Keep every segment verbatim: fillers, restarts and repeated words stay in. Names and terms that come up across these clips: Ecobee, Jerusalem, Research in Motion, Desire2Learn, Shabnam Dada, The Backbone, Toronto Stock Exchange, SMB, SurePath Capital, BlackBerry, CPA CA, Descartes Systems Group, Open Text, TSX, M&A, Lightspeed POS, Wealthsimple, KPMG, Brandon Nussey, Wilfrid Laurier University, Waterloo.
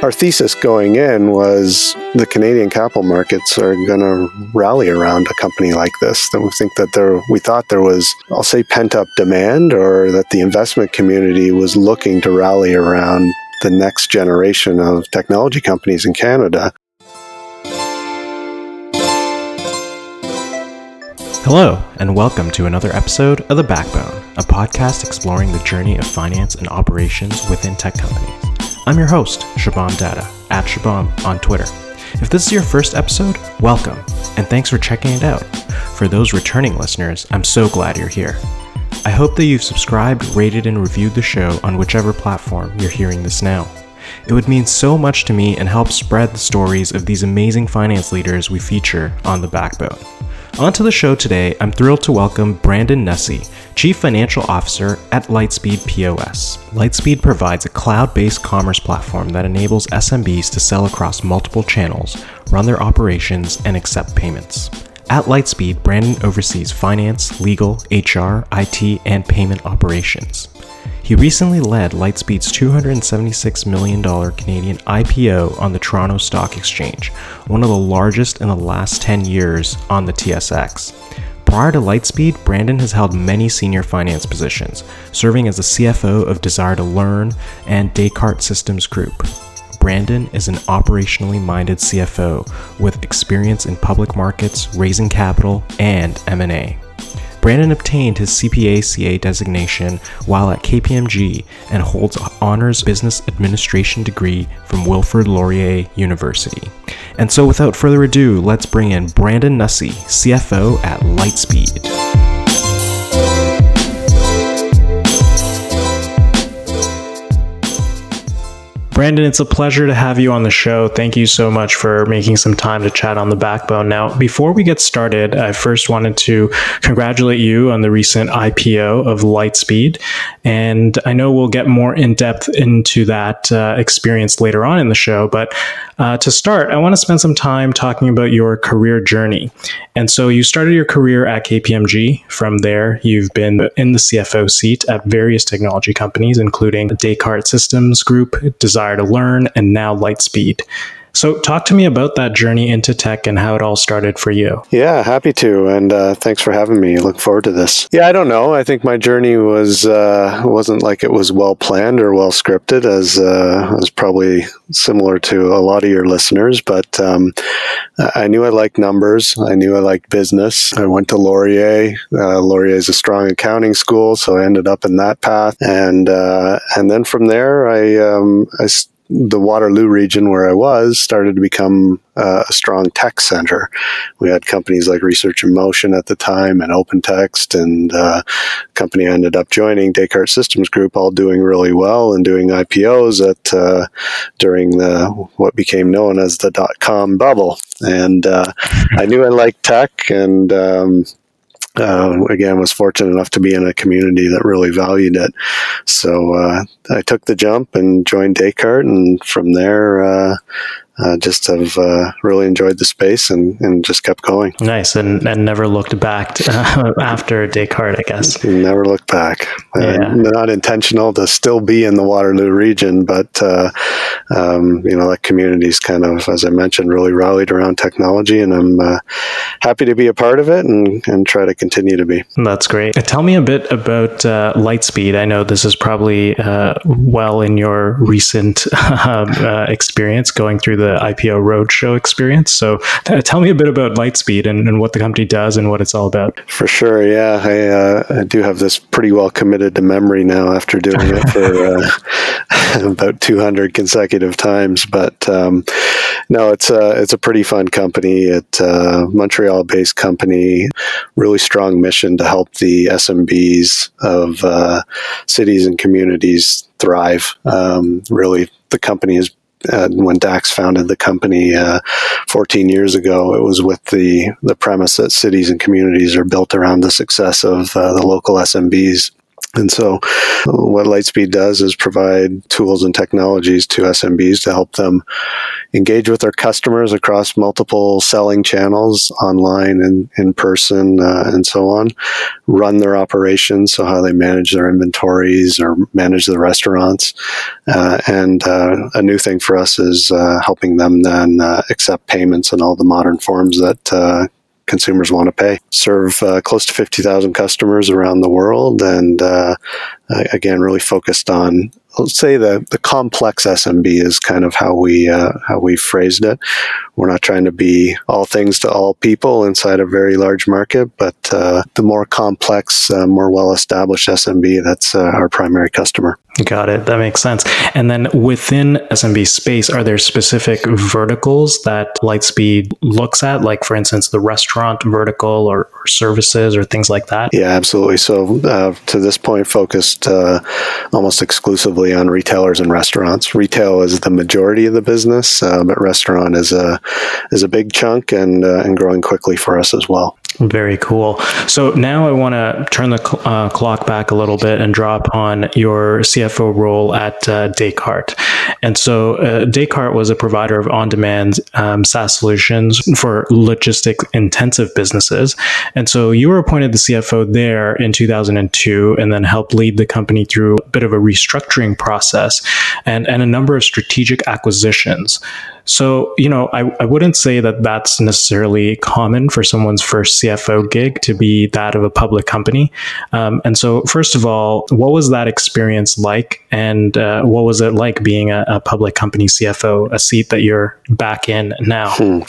Our thesis going in was the Canadian capital markets are going to rally around a company like this. That we think that there, we thought there was, I'll say, pent-up demand, or that the investment community was looking to rally around the next generation of technology companies in Canada. Hello, and welcome to another episode of The Backbone, a podcast exploring the journey of finance and operations within tech companies. I'm your host, Shabnam Dada, at Shabnam on Twitter. If this is your first episode, welcome, and thanks for checking it out. For those returning listeners, I'm so glad you're here. I hope that you've subscribed, rated, and reviewed the show on whichever platform you're hearing this now. It would mean so much to me and help spread the stories of these amazing finance leaders we feature on The Backbone. Onto the show today, I'm thrilled to welcome Brandon Nussey, Chief Financial Officer at Lightspeed P O S. Lightspeed provides a cloud-based commerce platform that enables S M Bs to sell across multiple channels, run their operations, and accept payments. At Lightspeed, Brandon oversees finance, legal, H R, I T, and payment operations. He recently led Lightspeed's two hundred seventy-six million dollars Canadian I P O on the Toronto Stock Exchange, one of the largest in the last ten years on the T S X. Prior to Lightspeed, Brandon has held many senior finance positions, serving as the C F O of Desire to Learn and Descartes Systems Group. Brandon is an operationally minded C F O with experience in public markets, raising capital, and M and A. Brandon obtained his C P A C A designation while at K P M G and holds an honors business administration degree from Wilfrid Laurier University. And so without further ado, let's bring in Brandon Nussey, C F O at Lightspeed. Brandon, it's a pleasure to have you on the show. Thank you so much for making some time to chat on The Backbone. Now, before we get started, I first wanted to congratulate you on the recent I P O of Lightspeed. And I know we'll get more in depth into that uh, experience later on in the show. But uh, to start, I want to spend some time talking about your career journey. And so you started your career at K P M G. From there, you've been in the C F O seat at various technology companies, including Descartes Systems Group, Desire to Learn, and now Lightspeed. So talk to me about that journey into tech and how it all started for you. Yeah, happy to. And uh, thanks for having me. Look forward to this. Yeah, I don't know. I think my journey was, uh, wasn't like it was well planned or well scripted, as uh, was probably similar to a lot of your listeners. But um, I knew I liked numbers. I knew I liked business. I went to Laurier. Uh, Laurier is a strong accounting school, so I ended up in that path. And uh, and then from there, I um, I st- the Waterloo region where I was started to become uh, a strong tech center. We had companies like Research in Motion at the time and Open Text, and uh, company I ended up joining, Descartes Systems Group, all doing really well and doing I P Os at uh, during the what became known as the dot-com bubble. And uh, I knew I liked tech, and um, Uh, again, was fortunate enough to be in a community that really valued it. So uh, I took the jump and joined Descartes, and from there, uh, uh, just have uh, really enjoyed the space and, and just kept going. Nice, and, and never looked back to, uh, after Descartes, I guess. Never looked back. Yeah. Uh, not intentional to still be in the Waterloo region, but uh, um, you know, that community's kind of, as I mentioned, really rallied around technology, and I'm uh, happy to be a part of it and, and try to continue to be. That's great. Tell me a bit about uh, Lightspeed. I know this is probably uh, well in your recent uh, experience going through the I P O roadshow experience. So uh, tell me a bit about Lightspeed and, and what the company does and what it's all about. For sure. Yeah. I, uh, I do have this pretty well committed to memory now after doing it for uh, about two hundred consecutive times. But um, no, it's a, it's a pretty fun company. It's a Montreal-based company, really strong mission to help the S M Bs of uh, cities and communities thrive. Um, really, the company is Uh, when Dax founded the company uh, fourteen years ago, it was with the, the premise that cities and communities are built around the success of uh, the local S M Bs. And so what Lightspeed does is provide tools and technologies to S M Bs to help them engage with their customers across multiple selling channels, online and in person, uh, and so on, run their operations, so how they manage their inventories or manage the restaurants. Uh, and uh, a new thing for us is uh, helping them then uh, accept payments in all the modern forms that uh consumers want to pay. Serve uh, close to fifty thousand customers around the world, and uh, again, really focused on, let's say, the, the complex S M B is kind of how we uh, how we phrased it. We're not trying to be all things to all people inside a very large market, but uh, the more complex, uh, more well-established S M B, that's uh, our primary customer. Got it. That makes sense. And then within S M B space, are there specific verticals that Lightspeed looks at? Like, for instance, the restaurant vertical or, or services or things like that? Yeah, absolutely. So uh, to this point, focused uh, almost exclusively on retailers and restaurants. Retail is the majority of the business, uh, but restaurant is a is a big chunk and uh, and growing quickly for us as well. Very cool. So now I want to turn the cl- uh, clock back a little bit and draw upon your C F O role at uh, Descartes. And so uh, Descartes was a provider of on-demand um, SaaS solutions for logistic-intensive businesses. And so you were appointed the C F O there in two thousand two and then helped lead the company through a bit of a restructuring process and, and a number of strategic acquisitions. So, you know, I, I wouldn't say that that's necessarily common for someone's first C F O gig to be that of a public company. Um, and so, first of all, what was that experience like? And uh, what was it like being a, a public company C F O, a seat that you're back in now? Hmm.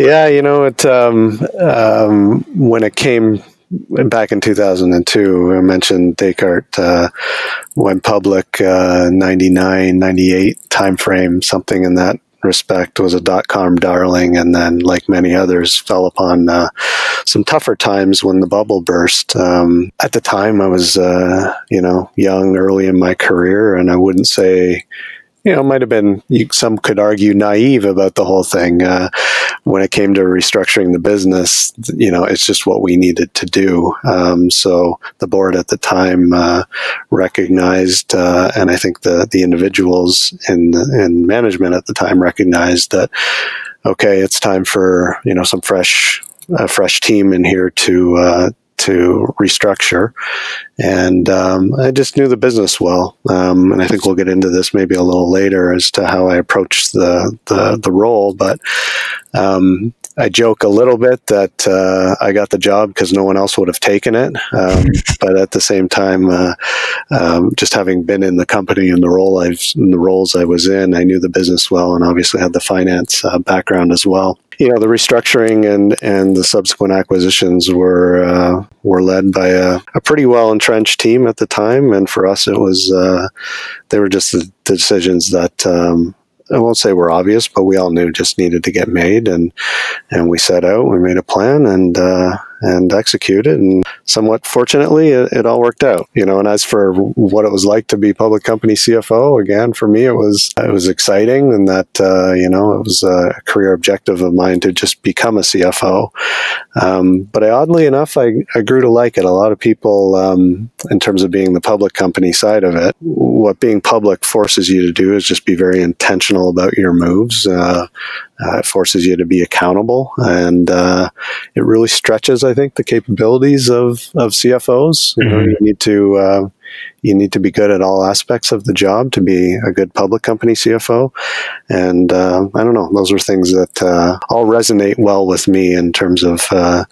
Yeah, you know, it um, um, when it came back in two thousand two, I mentioned Descartes uh, went public uh, ninety-nine, ninety-eight timeframe, something in that respect, was a dot-com darling, and then, like many others, fell upon uh, some tougher times when the bubble burst. Um, at the time, I was, uh, you know, young, early in my career, and I wouldn't say, you know, might have been, you, some could argue, naive about the whole thing. Uh, when it came to restructuring the business, you know, it's just what we needed to do. Um, so the board at the time uh, recognized, uh, and I think the the individuals in in management at the time recognized that, okay, it's time for, you know, some fresh a fresh team in here to uh, to restructure. And um, I just knew the business well, um, and I think we'll get into this maybe a little later as to how I approached the the, the role. But um, I joke a little bit that uh, I got the job because no one else would have taken it. Um, but at the same time, uh, um, just having been in the company and the role I've in the roles I was in, I knew the business well, and obviously had the finance uh, background as well. You know, the restructuring and and the subsequent acquisitions were uh, were led by a, a pretty well entrenched team at the time, and for us it was uh they were just the decisions that um I won't say were obvious, but we all knew just needed to get made, and and we set out, we made a plan, and uh and executed, and somewhat fortunately it, it all worked out, you know. And as for what it was like to be public company C F O, again, for me it was it was exciting, and that uh you know it was a career objective of mine to just become a C F O, um but I, oddly enough I, I grew to like it. A lot of people, um in terms of being the public company side of it, what being public forces you to do is just be very intentional about your moves. uh Uh, it forces you to be accountable, and uh, it really stretches, I think, the capabilities of, of C F Os. You know, mm-hmm. you need to uh, you need to be good at all aspects of the job to be a good public company C F O. And uh, I don't know, those are things that uh, all resonate well with me in terms of uh,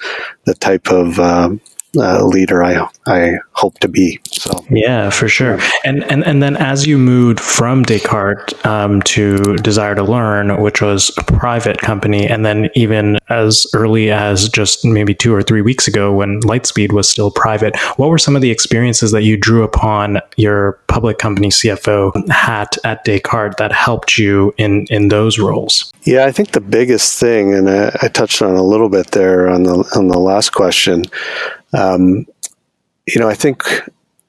the type of uh, uh, leader I I hope to be. So yeah, for sure. And and and then as you moved from Descartes um, to Desire to Learn, which was a private company, and then even as early as just maybe two or three weeks ago when Lightspeed was still private, what were some of the experiences that you drew upon your public company C F O hat at Descartes that helped you in, in those roles? Yeah, I think the biggest thing, and I, I touched on a little bit there on the on the last question, um, you know, I think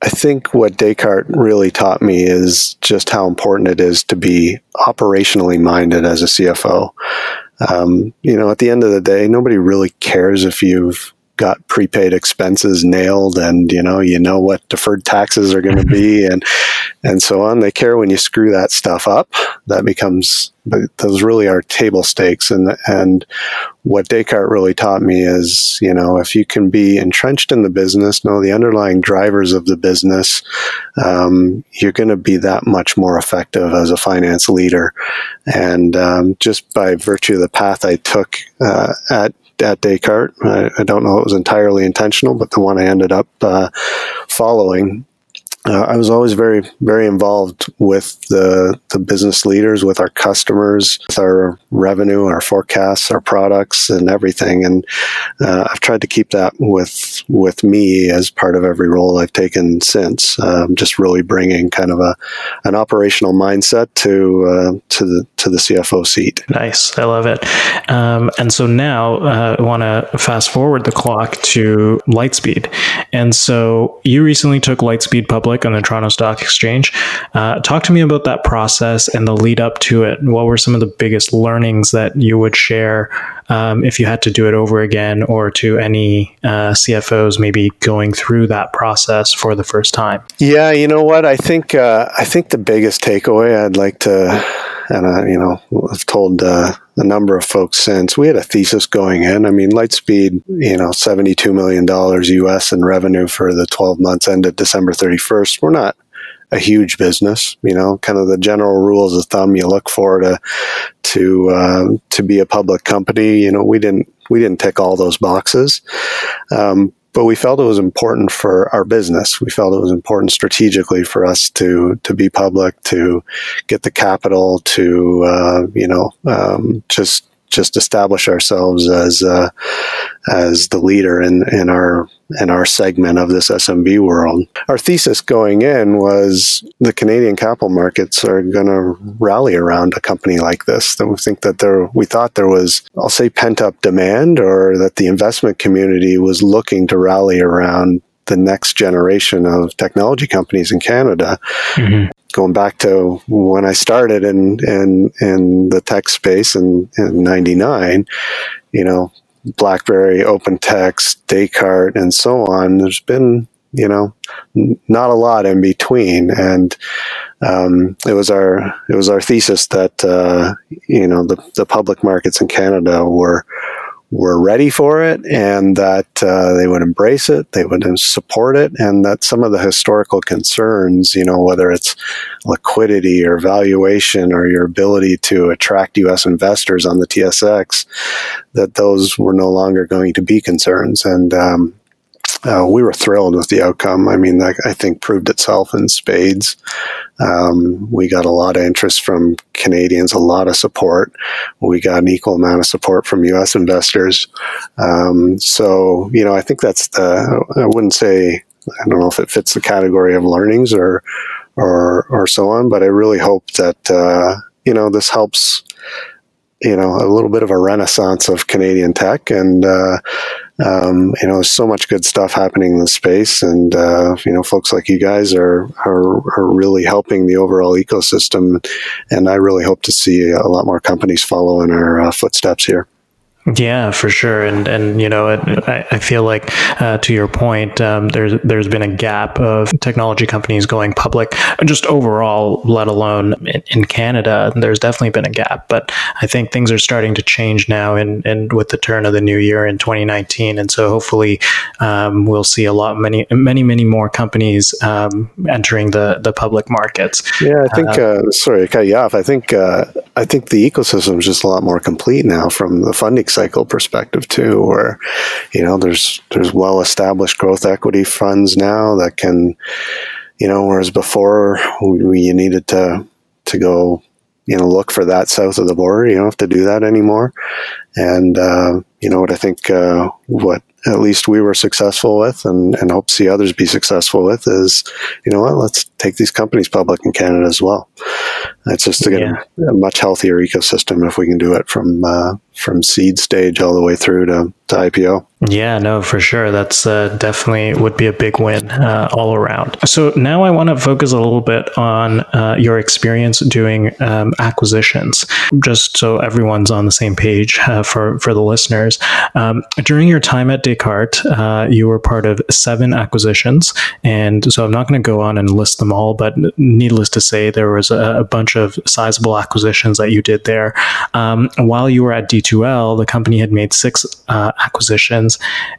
I think what Descartes really taught me is just how important it is to be operationally minded as a C F O. Um, you know, at the end of the day, nobody really cares if you've got prepaid expenses nailed, and you know you know what deferred taxes are going to be, and and so on. They care when you screw that stuff up. That becomes those really are table stakes. And and what Descartes really taught me is, you know, if you can be entrenched in the business, know the underlying drivers of the business, um, you're going to be that much more effective as a finance leader. And um, just by virtue of the path I took uh, at at Descartes, I, I don't know it was entirely intentional, but the one I ended up uh, following. Uh, I was always very, very involved with the the business leaders, with our customers, with our revenue, our forecasts, our products, and everything. And uh, I've tried to keep that with with me as part of every role I've taken since. Um, just really bringing kind of a an operational mindset to uh, to the to the C F O seat. Nice, I love it. Um, and so now uh, I want to fast forward the clock to Lightspeed. And so you recently took Lightspeed public on the Toronto Stock Exchange. Uh, talk to me about that process and the lead up to it. What were some of the biggest learnings that you would share um, if you had to do it over again, or to any uh, C F Os maybe going through that process for the first time? Yeah, you know what? I think uh, I think the biggest takeaway I'd like to, and I, you know, I've told uh, a number of folks since, we had a thesis going in. I mean, Lightspeed, you know, seventy-two million dollars U S in revenue for the twelve months ended December thirty-first. We're not a huge business, you know, kind of the general rules of thumb you look for to to uh, to be a public company. You know, we didn't we didn't tick all those boxes. Um, But we felt it was important for our business. We felt it was important strategically for us to to be public, to get the capital, to uh, you know um, just just establish ourselves as uh, as the leader in in our in our segment of this S M B world. Our thesis going in was the Canadian capital markets are going to rally around a company like this. That we think that there, we thought there was, I'll say, pent up demand, or that the investment community was looking to rally around the next generation of technology companies in Canada. Mm-hmm. Going back to when I started in in, in the tech space in ninety-nine, you know, BlackBerry, Open Text, Descartes, and so on. There's been, you know, n- not a lot in between, and um, it was our it was our thesis that uh, you know the the public markets in Canada were were ready for it, and that uh, they would embrace it, they would support it, and that some of the historical concerns, you know, whether it's liquidity or valuation or your ability to attract U S investors on the T S X, that those were no longer going to be concerns. And um, uh, we were thrilled with the outcome. I mean, that, I think, proved itself in spades. Um, we got a lot of interest from Canadians, a lot of support. We got an equal amount of support from U S investors. Um, so, you know, I think that's the, I wouldn't say, I don't know if it fits the category of learnings or, or, or so on, but I really hope that, uh, you know, this helps, you know, a little bit of a renaissance of Canadian tech. And, uh, Um, you know, there's so much good stuff happening in the space, and uh, you know, folks like you guys are, are are really helping the overall ecosystem, and I really hope to see a lot more companies follow in our uh, footsteps here. Yeah, for sure. And, and you know, it, I, I feel like, uh, to your point, um, there's there's been a gap of technology companies going public, just overall, let alone in, in Canada. There's definitely been a gap, but I think things are starting to change now, and and with the turn of the new year in twenty nineteen. And so hopefully um, we'll see a lot, many, many, many more companies um, entering the, the public markets. Yeah, I think, uh, uh, sorry to cut you off. I think, uh, I think the ecosystem is just a lot more complete now from the funding cycle perspective too, where, you know, there's there's well established growth equity funds now that can, you know, whereas before we, we you needed to to go, you know, look for that south of the border. You don't have to do that anymore. And uh, you know what I think uh, what at least we were successful with, and, and hope to see others be successful with, is, you know what, let's take these companies public in Canada as well. It's just a, yeah. a much healthier ecosystem if we can do it from uh, from seed stage all the way through to, to I P O. Yeah, no, for sure. That's uh, definitely would be a big win uh, all around. So now I want to focus a little bit on uh, your experience doing um, acquisitions, just so everyone's on the same page uh, for, for the listeners. Um, during your time at Descartes, uh, you were part of seven acquisitions. And so I'm not going to go on and list them all, but needless to say, there was a, a bunch of sizable acquisitions that you did there. Um, while you were at D two L, the company had made six uh, acquisitions.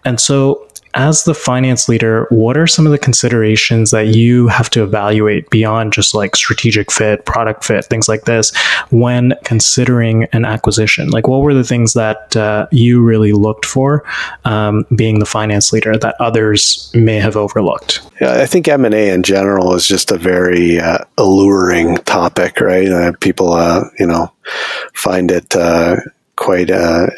And so, as the finance leader, what are some of the considerations that you have to evaluate beyond just like strategic fit, product fit, things like this, when considering an acquisition? Like, what were the things that uh, you really looked for, um, being the finance leader, that others may have overlooked? Yeah, I think M and A in general is just a very uh, alluring topic, right? Uh, people, uh, you know, find it Uh, quite uh,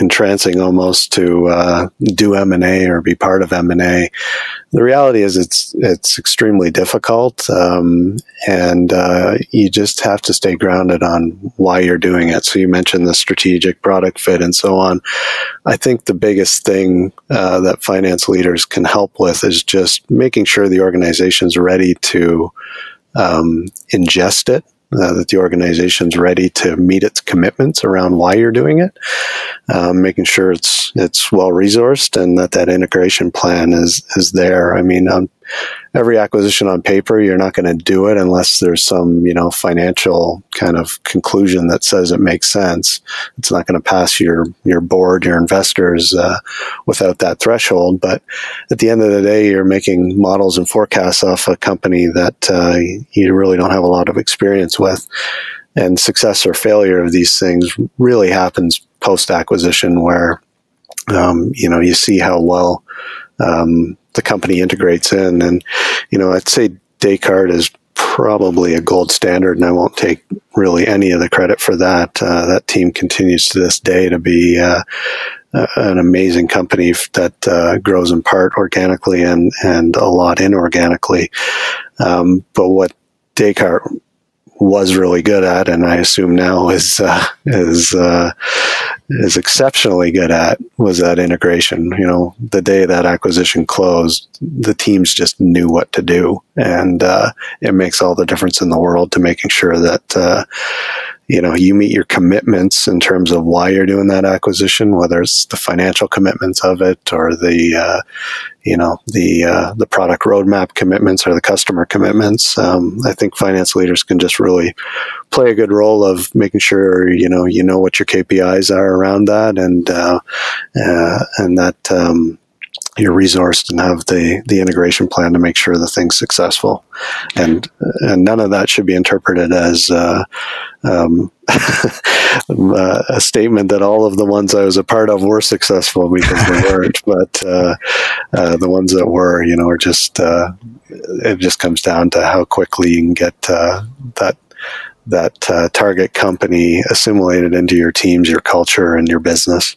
entrancing almost to uh, do M and A or be part of M and A. The reality is it's it's extremely difficult, um, and uh, you just have to stay grounded on why you're doing it. So you mentioned the strategic product fit and so on. I think the biggest thing uh, that finance leaders can help with is just making sure the organization's ready to um, ingest it, Uh, that the organization's ready to meet its commitments around why you're doing it, um, making sure it's it's well-resourced and that that integration plan is is there. I mean, um, every acquisition on paper, you're not going to do it unless there's some, you know, financial kind of conclusion that says it makes sense. It's not going to pass your, your board, your investors uh, without that threshold. But at the end of the day, you're making models and forecasts off a company that uh, you really don't have a lot of experience with. And success or failure of these things really happens post-acquisition, where, um, you know, you see how well um, the company integrates in. And, you know, I'd say Descartes is probably a gold standard, and I won't take really any of the credit for that. Uh, that team continues to this day to be uh, an amazing company that uh, grows in part organically and, and a lot inorganically. Um, but what Descartes was really good at, and I assume now is uh, is uh, is exceptionally good at, was that integration. You know, the day that acquisition closed, the teams just knew what to do, and uh, it makes all the difference in the world to making sure that uh, you know, you meet your commitments in terms of why you're doing that acquisition, whether it's the financial commitments of it or the uh, you know, the uh, the product roadmap commitments or the customer commitments. Um, I think finance leaders can just really play a good role of making sure, you know, you know what your K P Is are around that, and uh, uh, and that um, you're resourced and have the the integration plan to make sure the thing's successful. And and none of that should be interpreted as uh, um, a statement that all of the ones I was a part of were successful, because they weren't. But uh, uh, the ones that were, you know, are just uh, it just comes down to how quickly you can get uh, that that uh, target company assimilated into your teams, your culture, and your business.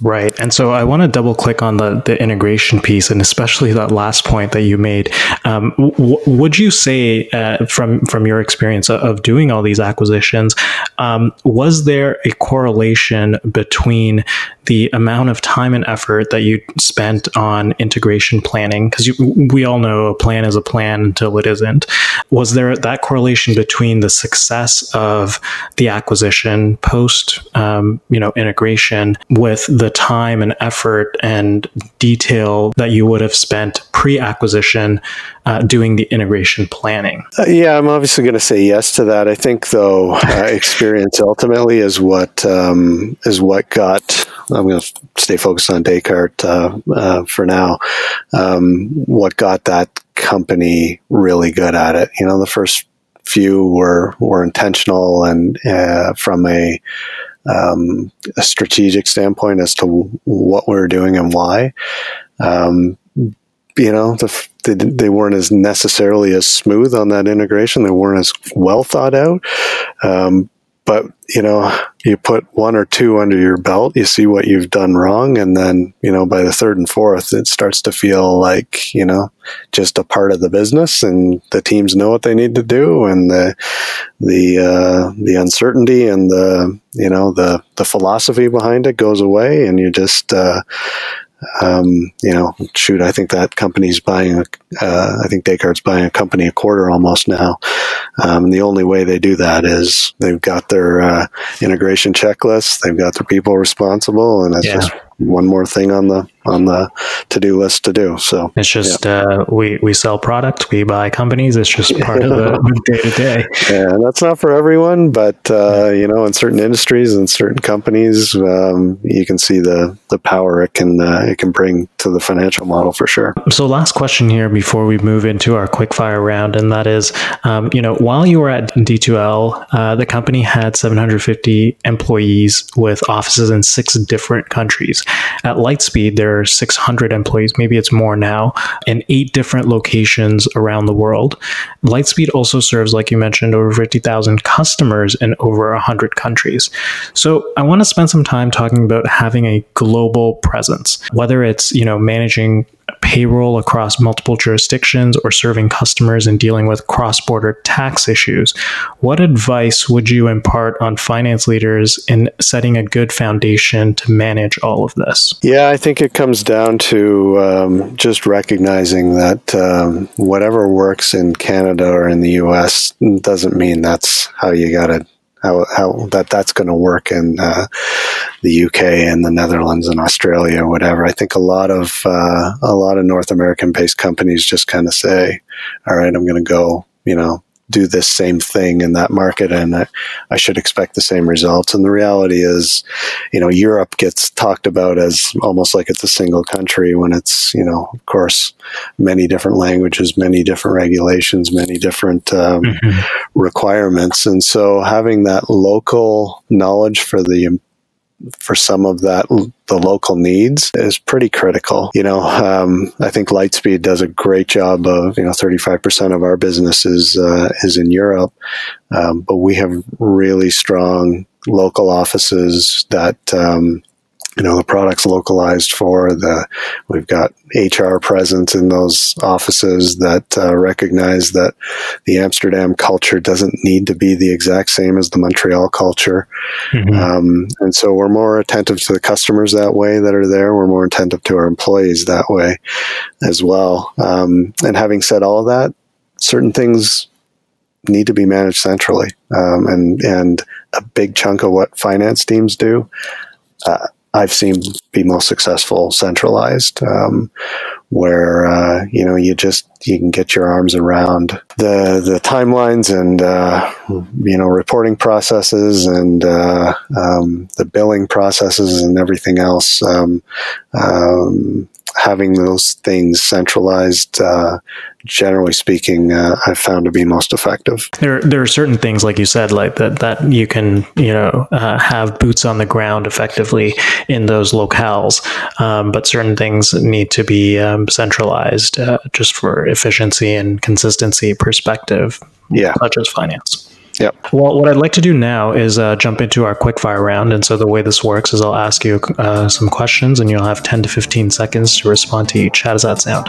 Right. And so I want to double click on the, the integration piece, and especially that last point that you made. Um, w- would you say uh, from from your experience of doing all these acquisitions, um, was there a correlation between the amount of time and effort that you spent on integration planning? Because we all know a plan is a plan until it isn't. Was there that correlation between the success of the acquisition post um, you know, integration with the time and effort and detail that you would have spent pre-acquisition uh, doing the integration planning? Uh, yeah, I'm obviously going to say yes to that. I think, though, uh, experience ultimately is what um, is what got, I'm going to stay focused on Descartes uh, uh, for now, um, what got that company really good at it. You know, the first few were, were intentional and uh, from a Um, a strategic standpoint as to w- what we were doing and why. Um, you know, the f- they, they weren't as necessarily as smooth on that integration. They weren't as well thought out. Um, But, you know, you put one or two under your belt, you see what you've done wrong. And then, you know, by the third and fourth, it starts to feel like, you know, just a part of the business, and the teams know what they need to do. And the, the, uh, the uncertainty and the, you know, the, the philosophy behind it goes away, and you just, uh, Um, you know, shoot, I think that company's buying, a, uh, I think Descartes buying a company a quarter almost now. Um, and the only way they do that is they've got their uh, integration checklists, they've got their people responsible, and it's yeah. just one more thing on the on the to-do list to do. So it's just yeah. uh, we we sell product, we buy companies. It's just part of the day to day. Yeah, and that's not for everyone, but uh, yeah. you know, in certain industries and in certain companies, um, you can see the the power it can uh, it can bring to the financial model for sure. So last question here before we move into our quick fire round, and that is, um, you know, while you were at D two L, uh, the company had seven hundred fifty employees with offices in six different countries. At Lightspeed, there are six hundred employees, maybe it's more now, in eight different locations around the world. Lightspeed also serves, like you mentioned, over fifty thousand customers in over one hundred countries. So I want to spend some time talking about having a global presence, whether it's, you know, managing payroll across multiple jurisdictions or serving customers and dealing with cross-border tax issues. What advice would you impart on finance leaders in setting a good foundation to manage all of this? Yeah, I think it comes down to um, just recognizing that um, whatever works in Canada or in the U S doesn't mean that's how you got to How, how that that's going to work in uh, the U K and the Netherlands and Australia or whatever. I think a lot of uh, a lot of North American-based companies just kind of say, "All right, I'm going to go, you know, do this same thing in that market, and I, I should expect the same results." And the reality is, you know, Europe gets talked about as almost like it's a single country when it's, you know, of course, many different languages, many different regulations, many different um, mm-hmm. requirements. And so having that local knowledge for the for some of that, the local needs is pretty critical. You know, um, I think Lightspeed does a great job of, you know, thirty-five percent of our business is, uh, is in Europe, um, but we have really strong local offices that, um, you know, the product's localized for the, we've got H R presence in those offices that uh, recognize that the Amsterdam culture doesn't need to be the exact same as the Montreal culture. Mm-hmm. Um, and so we're more attentive to the customers that way that are there. We're more attentive to our employees that way as well. Um, and having said all of that, certain things need to be managed centrally. Um, and, and a big chunk of what finance teams do, uh, I've seen be most successful centralized, um, where, uh, you know, you just, you can get your arms around the, the timelines and, uh, you know, reporting processes and, uh, um, the billing processes and everything else. Um, um, having those things centralized, uh, generally speaking, uh, I've found to be most effective. There, there are certain things, like you said, like that, that you can, you know, uh, have boots on the ground effectively in those locales. Um, but certain things need to be um, centralized uh, just for efficiency and consistency perspective, yeah. such as finance. Yep. Well, what I'd like to do now is uh, jump into our quickfire round. And so the way this works is I'll ask you uh, some questions and you'll have ten to fifteen seconds to respond to each. How does that sound?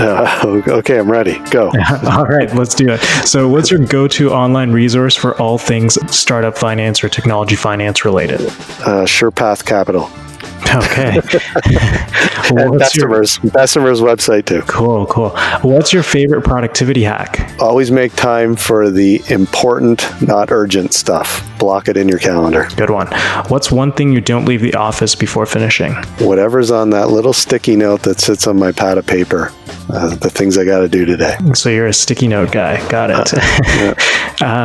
Uh, okay, I'm ready. Go. All right, let's do it. So what's your go-to online resource for all things startup finance or technology finance related? Uh, SurePath Capital. Okay. Bessemer's your... Bessemer's website too. Cool, cool. What's your favorite productivity hack? Always make time for the important, not urgent stuff. Block it in your calendar. Good one. What's one thing you don't leave the office before finishing? Whatever's on that little sticky note that sits on my pad of paper. Uh, the things I got to do today. So you're a sticky note guy. Got it. Uh, yeah.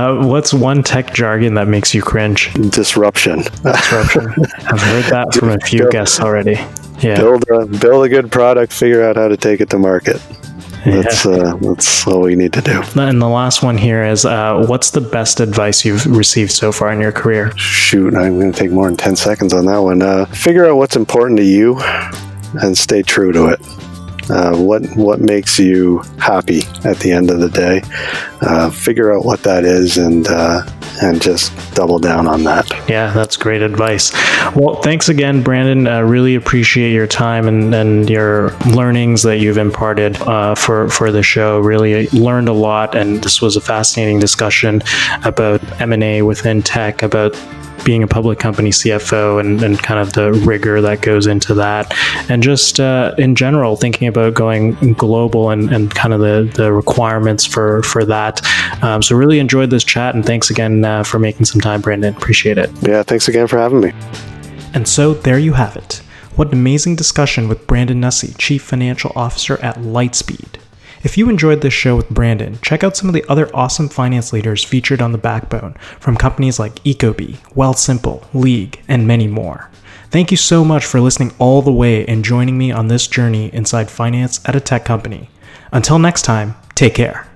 uh, what's one tech jargon that makes you cringe? Disruption. Disruption. I've heard that from a few build, guests already. Yeah. Build a, build a good product, figure out how to take it to market. That's yeah. uh, that's all we need to do. And the last one here is, uh, what's the best advice you've received so far in your career? Shoot, I'm going to take more than ten seconds on that one. Uh, figure out what's important to you and stay true to it. Uh, what what makes you happy at the end of the day? Uh, figure out what that is and uh, and just double down on that. Yeah, that's great advice. Well, thanks again, Brandon. I uh, really appreciate your time and, and your learnings that you've imparted uh, for, for the show. Really learned a lot, and this was a fascinating discussion about M and A within tech, about being a public company C F O and, and kind of the rigor that goes into that. And just uh, in general, thinking about going global and, and kind of the, the requirements for, for that. Um, so really enjoyed this chat. And thanks again uh, for making some time, Brandon. Appreciate it. Yeah, thanks again for having me. And so there you have it. What an amazing discussion with Brandon Nussey, Chief Financial Officer at Lightspeed. If you enjoyed this show with Brandon, check out some of the other awesome finance leaders featured on The Backbone from companies like Ecobee, Wealthsimple, League, and many more. Thank you so much for listening all the way and joining me on this journey inside finance at a tech company. Until next time, take care.